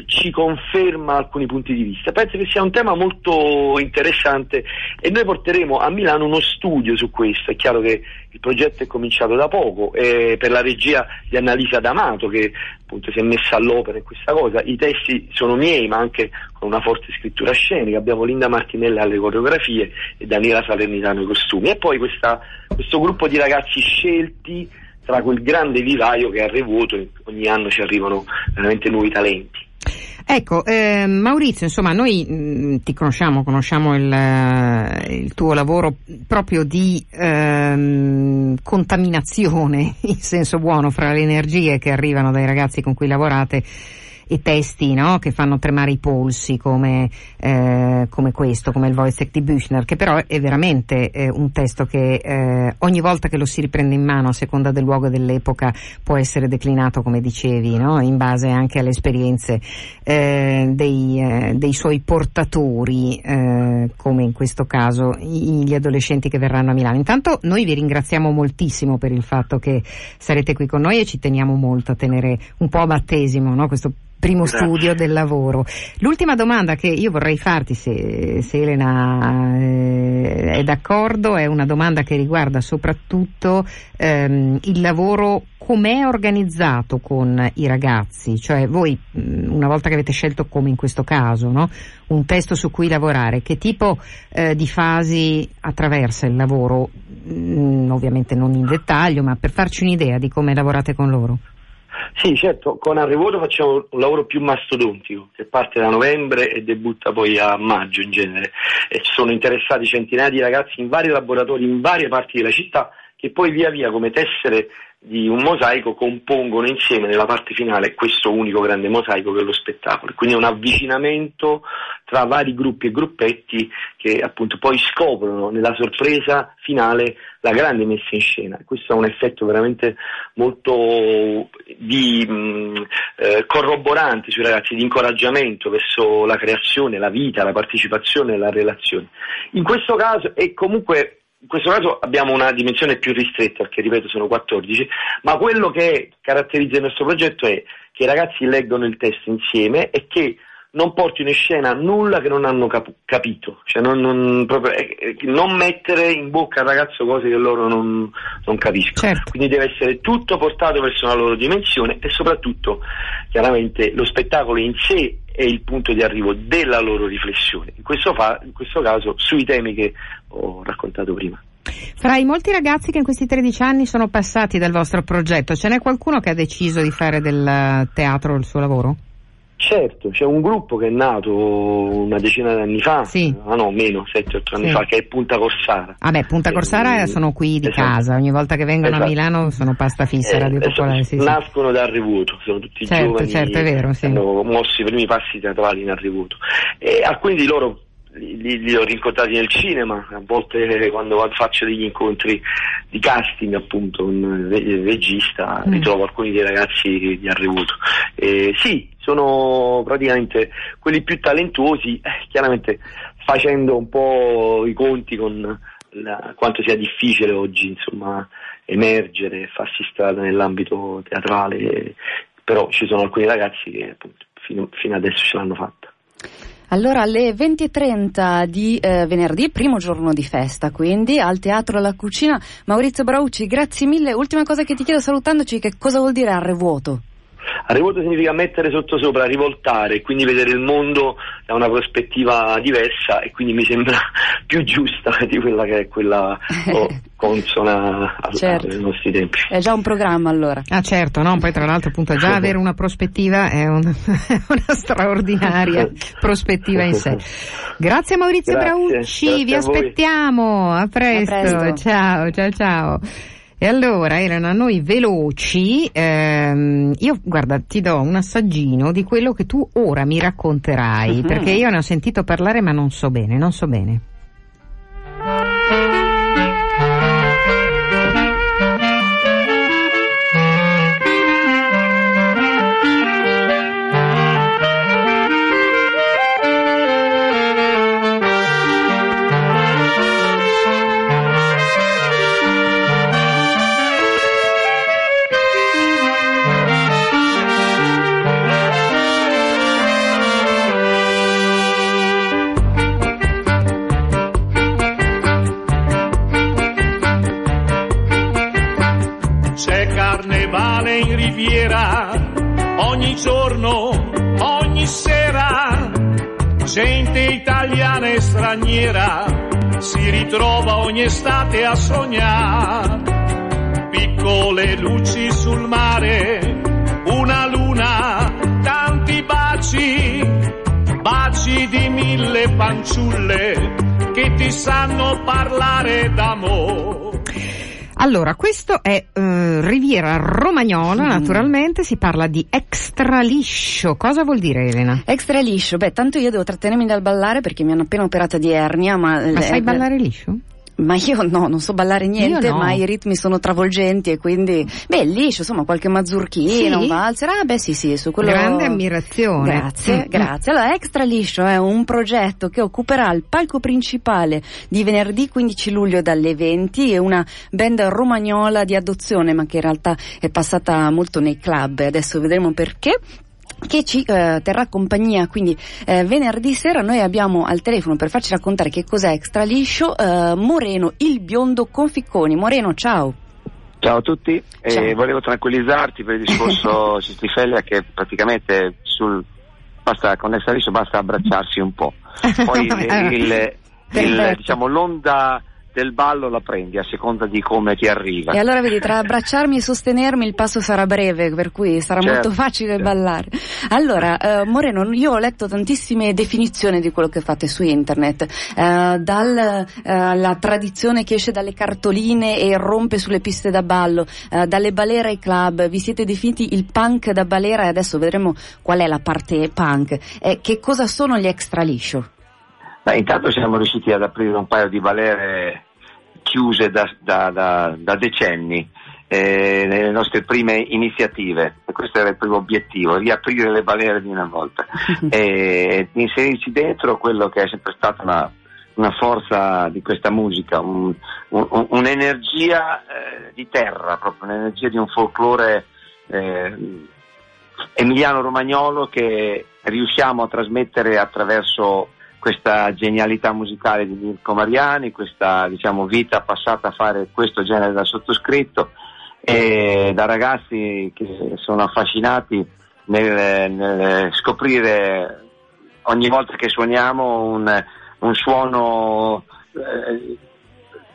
ci conferma alcuni punti di vista. Penso che sia un tema molto interessante e noi porteremo a Milano uno studio su questo. È chiaro che il progetto è cominciato da poco, per la regia di Annalisa D'Amato, che appunto si è messa all'opera in questa cosa. I testi sono miei, ma anche con una forte scrittura scenica. Abbiamo Linda Martinella alle coreografie e Daniela Salernitano ai costumi, e poi questo gruppo di ragazzi scelti tra quel grande vivaio che è Arrevuoto, ogni anno ci arrivano veramente nuovi talenti. Ecco, Maurizio, insomma, noi ti conosciamo il tuo lavoro proprio di contaminazione in senso buono fra le energie che arrivano dai ragazzi con cui lavorate e testi, no, che fanno tremare i polsi come questo, come il Woyzeck di Büchner, che però è veramente un testo che ogni volta che lo si riprende in mano, a seconda del luogo e dell'epoca, può essere declinato, come dicevi, no, in base anche alle esperienze dei suoi portatori, come in questo caso gli adolescenti che verranno a Milano. Intanto noi vi ringraziamo moltissimo per il fatto che sarete qui con noi e ci teniamo molto a tenere un po' a battesimo, no, questo primo studio del lavoro. L'ultima domanda che io vorrei farti, se Elena è d'accordo, è una domanda che riguarda soprattutto il lavoro com'è organizzato con i ragazzi. Cioè voi, una volta che avete scelto, come in questo caso, no, un testo su cui lavorare, che tipo di fasi attraversa il lavoro? Ovviamente non in dettaglio, ma per farci un'idea di come lavorate con loro. Sì, certo, con Arrevuoto facciamo un lavoro più mastodontico, che parte da novembre e debutta poi a maggio in genere, e ci sono interessati centinaia di ragazzi in vari laboratori, in varie parti della città, che poi via via, come tessere di un mosaico, compongono insieme nella parte finale questo unico grande mosaico che è lo spettacolo. Quindi è un avvicinamento tra vari gruppi e gruppetti che appunto poi scoprono nella sorpresa finale la grande messa in scena. Questo ha un effetto veramente molto corroborante sui ragazzi, di incoraggiamento verso la creazione, la vita, la partecipazione, la relazione. In questo caso è comunque... In questo caso abbiamo una dimensione più ristretta, perché ripeto sono 14, ma quello che caratterizza il nostro progetto è che i ragazzi leggono il testo insieme e che non portino in scena nulla che non hanno capito, cioè non mettere in bocca al ragazzo cose che loro non capiscono. Certo. Quindi deve essere tutto portato verso una loro dimensione, e soprattutto chiaramente lo spettacolo in sé è il punto di arrivo della loro riflessione, in questo caso sui temi che ho raccontato prima. Fra i molti ragazzi che in questi 13 anni sono passati dal vostro progetto, ce n'è qualcuno che ha deciso di fare del teatro il suo lavoro? Certo, c'è un gruppo che è nato una decina di anni fa, sì. No, meno, 7-8 anni, sì, fa, che è Punta Corsara. Ah beh, Punta Corsara sono qui di, esatto, casa, ogni volta che vengono, esatto, a Milano sono pasta fissa, Radio Popolare. Sì, nascono, sì, da Arrevuoto, sono tutti, certo, giovani, certo, è vero, sì, hanno mosso i primi passi teatrali in Arrevuoto, e alcuni di loro li ho rincontrati nel cinema, a volte quando faccio degli incontri di casting appunto con il regista ritrovo alcuni dei ragazzi di Arrevuoto. Sì, sono praticamente quelli più talentuosi, chiaramente facendo un po' i conti con quanto sia difficile oggi, insomma, emergere, farsi strada nell'ambito teatrale, però ci sono alcuni ragazzi che appunto fino adesso ce l'hanno fatta. Allora, alle 20:30 di venerdì, primo giorno di festa, quindi al Teatro alla Cucina. Maurizio Braucci, grazie mille. Ultima cosa che ti chiedo salutandoci: che cosa vuol dire Arrevuoto? Arrevuoto significa mettere sotto sopra, rivoltare, quindi vedere il mondo da una prospettiva diversa, e quindi mi sembra più giusta di quella che è quella consona certo. ai nostri tempi. È già un programma, allora. Ah certo, no? Poi tra l'altro appunto già avere una prospettiva è una straordinaria prospettiva in sé. Grazie Maurizio Braucci, grazie vi aspettiamo, a presto. Ciao. E allora Elena, noi veloci, io guarda ti do un assaggino di quello che tu ora mi racconterai, perché io ne ho sentito parlare ma non so bene. Ogni giorno, ogni sera, gente italiana e straniera si ritrova ogni estate a sognare. Piccole luci sul mare, una luna, tanti baci, baci di mille fanciulle che ti sanno parlare d'amore. Allora, questo è Riviera Romagnola, naturalmente si parla di extraliscio. Cosa vuol dire, Elena? Extraliscio, beh, tanto io devo trattenermi dal ballare perché mi hanno appena operata di ernia. Ma sai ballare liscio? Ma io no, non so ballare niente, no. Ma i ritmi sono travolgenti e quindi liscio, insomma, qualche mazurchino, un valzer, sì, su quello. Grande ammirazione. Grazie. Allora, Extraliscio è un progetto che occuperà il palco principale di venerdì 15 luglio dalle 20, è una band romagnola di adozione, ma che in realtà è passata molto nei club, adesso vedremo perché, che ci terrà compagnia, quindi venerdì sera. Noi abbiamo al telefono per farci raccontare che cos'è Extraliscio Moreno, il biondo Conficconi. Moreno, ciao. Ciao a tutti, ciao. Volevo tranquillizzarti per il discorso Cistifellia, che praticamente con Extraliscio basta abbracciarsi un po', poi l'onda del ballo la prendi a seconda di come ti arriva. E allora vedi, tra abbracciarmi e sostenermi il passo sarà breve, per cui sarà molto facile ballare. Allora, Moreno, io ho letto tantissime definizioni di quello che fate su internet, la tradizione che esce dalle cartoline e rompe sulle piste da ballo, dalle balere ai club, vi siete definiti il punk da balera e adesso vedremo qual è la parte punk. Che cosa sono gli Extraliscio? Beh, intanto siamo riusciti ad aprire un paio di balere chiuse da decenni, nelle nostre prime iniziative, e questo era il primo obiettivo, riaprire le balere di una volta e inserirci dentro quello che è sempre stata una forza di questa musica, un'energia di terra, proprio un'energia di un folklore emiliano-romagnolo che riusciamo a trasmettere attraverso questa genialità musicale di Mirko Mariani, questa vita passata a fare questo genere da sottoscritto, e da ragazzi che sono affascinati nel scoprire ogni volta che suoniamo un suono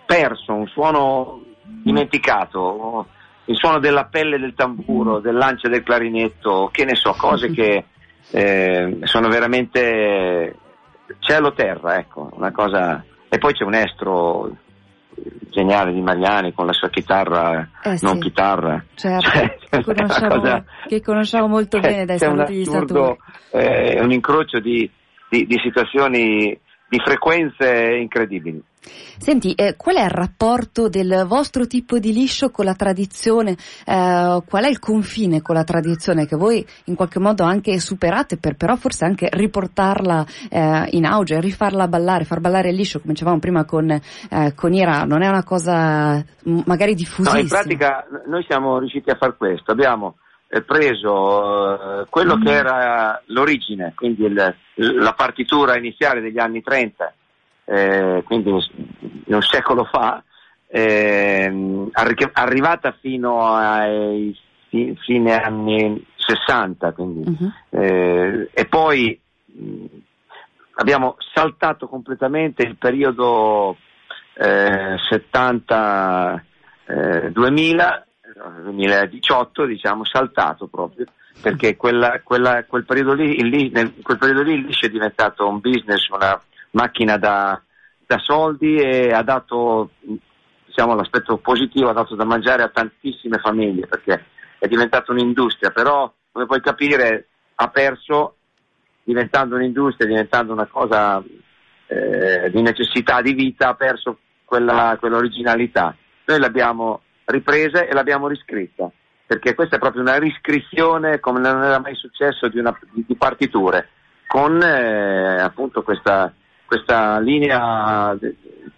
perso, un suono dimenticato, il suono della pelle del tamburo, del lance del clarinetto, che ne so, cose che sono veramente... cielo-terra, ecco, una cosa... E poi c'è un estro geniale di Mariani con la sua chitarra, chitarra... che conosciamo molto bene dai Santi di Saturno. È un incrocio di situazioni, di frequenze incredibili. Senti, qual è il rapporto del vostro tipo di liscio con la tradizione? Qual è il confine con la tradizione che voi in qualche modo anche superate per però forse anche riportarla in auge, rifarla ballare, far ballare il liscio, come dicevamo prima con Ira? Non è una cosa magari diffusissima. No, in pratica noi siamo riusciti a far questo, abbiamo preso quello che era l'origine, quindi la partitura iniziale degli anni 30, quindi un secolo fa, arrivata fino ai fine anni 60, quindi. E poi abbiamo saltato completamente il periodo 70 2000 2018, diciamo, saltato proprio perché quel periodo lì, Liscio è diventato un business, una macchina da soldi, e ha dato, diciamo, l'aspetto positivo, ha dato da mangiare a tantissime famiglie perché è diventata un'industria, però come puoi capire ha perso diventando un'industria, diventando una cosa di necessità di vita, ha perso quella originalità. Noi l'abbiamo ripresa e l'abbiamo riscritta, perché questa è proprio una riscrizione come non era mai successo di partiture, con appunto questa linea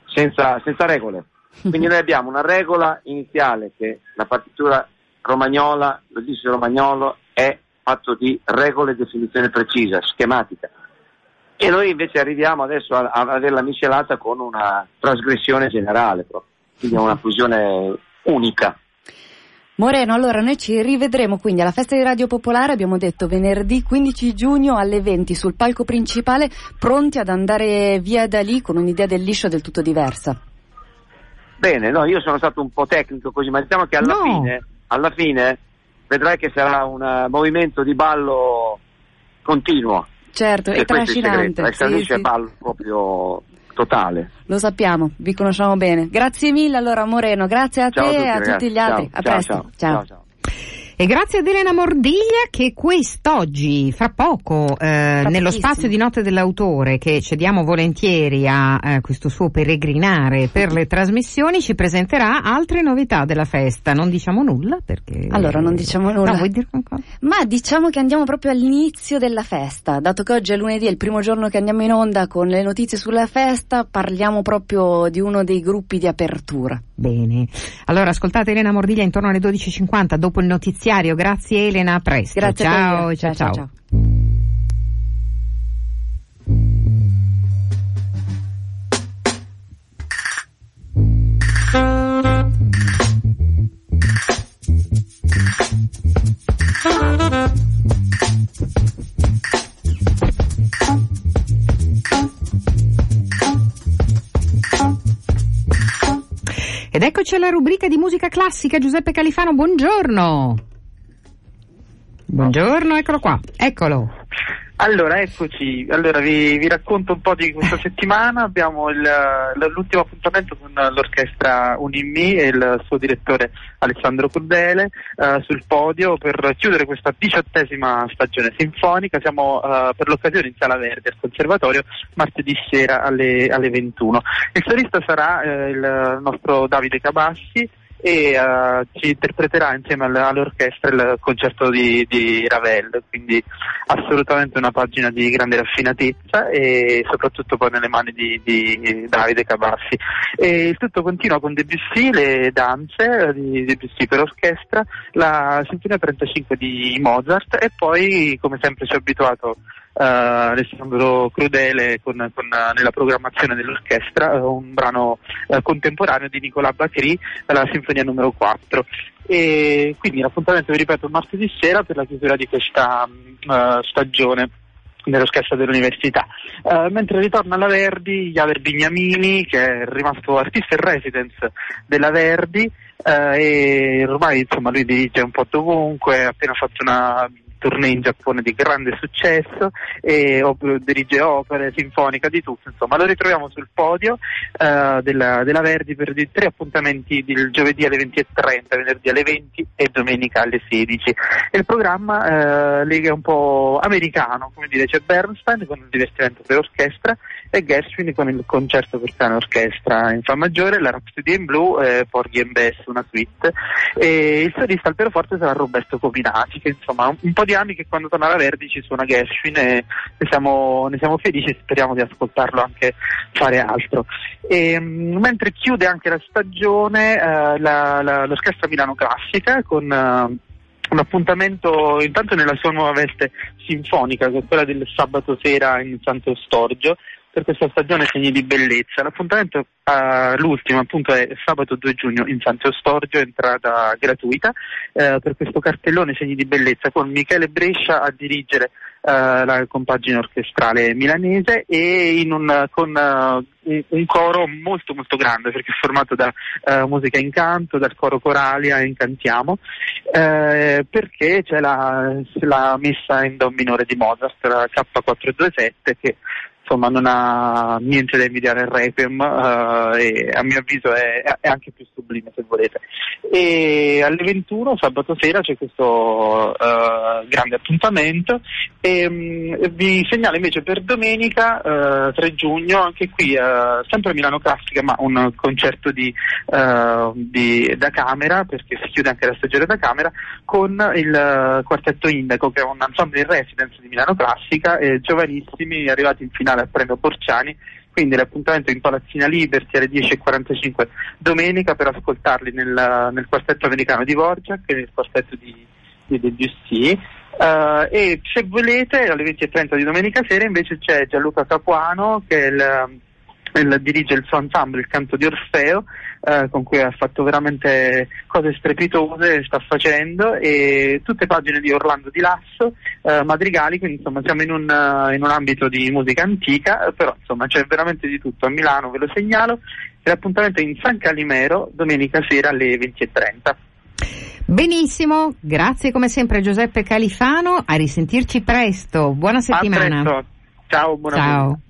senza regole. Quindi noi abbiamo una regola iniziale, che la partitura romagnola, lo dice romagnolo, è fatto di regole e definizione precisa, schematica, e noi invece arriviamo adesso ad averla miscelata con una trasgressione generale proprio. Quindi è una fusione unica. Moreno, allora noi ci rivedremo quindi alla festa di Radio Popolare, abbiamo detto venerdì 15 giugno alle 20 sul palco principale, pronti ad andare via da lì con un'idea del Liscio del tutto diversa. Bene, no, io sono stato un po' tecnico così, ma diciamo che alla fine vedrai che sarà un movimento di ballo continuo. Certo, e trascinante. Extraliscio è ballo proprio totale. Lo sappiamo, vi conosciamo bene. Grazie mille allora Moreno, grazie a ciao te e a tutti gli altri. Ciao, a presto. Ciao. E grazie ad Elena Mordiglia, che quest'oggi, fra poco, nello spazio di Notte dell'Autore, che cediamo volentieri a questo suo peregrinare per le trasmissioni, ci presenterà altre novità della festa. Non diciamo nulla perché... Allora, non diciamo nulla. No, vuoi dire qualcosa? Ma diciamo che andiamo proprio all'inizio della festa, dato che oggi è lunedì, è il primo giorno che andiamo in onda con le notizie sulla festa, parliamo proprio di uno dei gruppi di apertura. Bene. Allora, ascoltate Elena Mordiglia intorno alle 12.50 dopo il notiziario. Grazie Elena, a presto. Grazie, ciao. Ed eccoci alla rubrica di musica classica. Giuseppe Califano, buongiorno. Buongiorno, eccolo qua, eccolo. Allora, eccoci. Allora, vi racconto un po' di questa settimana. Abbiamo l'ultimo appuntamento con l'orchestra Unimmi e il suo direttore Alessandro Crudele sul podio per chiudere questa 18ª stagione sinfonica. Siamo per l'occasione in Sala Verde al Conservatorio martedì sera alle 21. Il solista sarà il nostro Davide Cabassi, e ci interpreterà insieme all'orchestra il concerto di Ravel, quindi assolutamente una pagina di grande raffinatezza, e soprattutto poi nelle mani di Davide Cabassi. E il tutto continua con Debussy, le danze di Debussy per orchestra, la sinfonia 35 di Mozart, e poi, come sempre ci ha abituato Alessandro Crudele con nella programmazione dell'orchestra un brano contemporaneo di Nicolas Bacri, la sinfonia numero 4. E quindi l'appuntamento, vi ripeto, martedì sera per la chiusura di questa stagione nell'orchestra dell'università. Mentre ritorna alla Verdi Javier Bignamini, che è rimasto artista in residence della Verdi, e ormai insomma lui dirige un po' dovunque, ha appena fatto una tournée in Giappone di grande successo e dirige opere, sinfonica, di tutto, insomma. Lo ritroviamo sul podio della Verdi per i 3 appuntamenti del giovedì alle 20.30, venerdì alle 20 e domenica alle 16. E il programma lega un po' americano, come dire, c'è Bernstein con il divertimento per orchestra e Gershwin con il concerto per piano orchestra in fa maggiore, la Rhapsody in Blu, Porgy and Bess, una suite, e il solista al pianoforte sarà Roberto Covinati, che insomma un po' di anni che quando torna alla Verdi ci suona Gershwin, e ne siamo felici e speriamo di ascoltarlo anche fare altro. E, mentre chiude anche la stagione l'orchestra Milano Classica con un appuntamento intanto nella sua nuova veste sinfonica, che è quella del sabato sera in Santo Storgio, per questa stagione segni di bellezza. L'appuntamento, l'ultimo appunto, è sabato 2 giugno in San Teostorgio, entrata gratuita, per questo cartellone segni di bellezza, con Michele Brescia a dirigere la compagine orchestrale milanese, e con un coro molto molto grande, perché è formato da musica in canto, dal coro Coralia e Incantiamo, perché c'è la messa in do minore di Mozart, la K427, che insomma non ha niente da invidiare al Requiem, e a mio avviso è anche più sublime, se volete. E alle 21 sabato sera c'è questo grande appuntamento, e vi segnalo invece per domenica 3 giugno, anche qui sempre Milano Classica, ma un concerto di da camera, perché si chiude anche la stagione da camera, con il quartetto Indaco, che è un ensemble in residence di Milano Classica, giovanissimi, arrivati in finale al premio Porciani. Quindi l'appuntamento in Palazzina Liberty alle 10:45 domenica, per ascoltarli nel quartetto americano di Woyzeck e nel quartetto di Debussy. E se volete, alle 20:30 di domenica sera invece c'è Gianluca Capuano, che dirige il suo ensemble, il Canto di Orfeo, con cui ha fatto veramente cose strepitose, sta facendo, e tutte pagine di Orlando Di Lasso, madrigali, quindi insomma siamo in un ambito di musica antica, però insomma c'è veramente di tutto a Milano, ve lo segnalo. L'appuntamento è in San Calimero domenica sera alle 20:30. Benissimo, grazie come sempre Giuseppe Califano, a risentirci presto, buona settimana. A presto, ciao, buona ciao.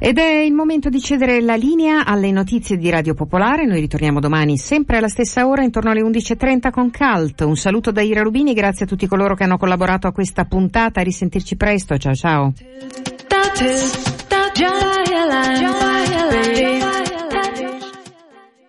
Ed è il momento di cedere la linea alle notizie di Radio Popolare. Noi ritorniamo domani sempre alla stessa ora, intorno alle 11:30 con Cult. Un saluto da Ira Rubini, grazie a tutti coloro che hanno collaborato a questa puntata, a risentirci presto, ciao ciao.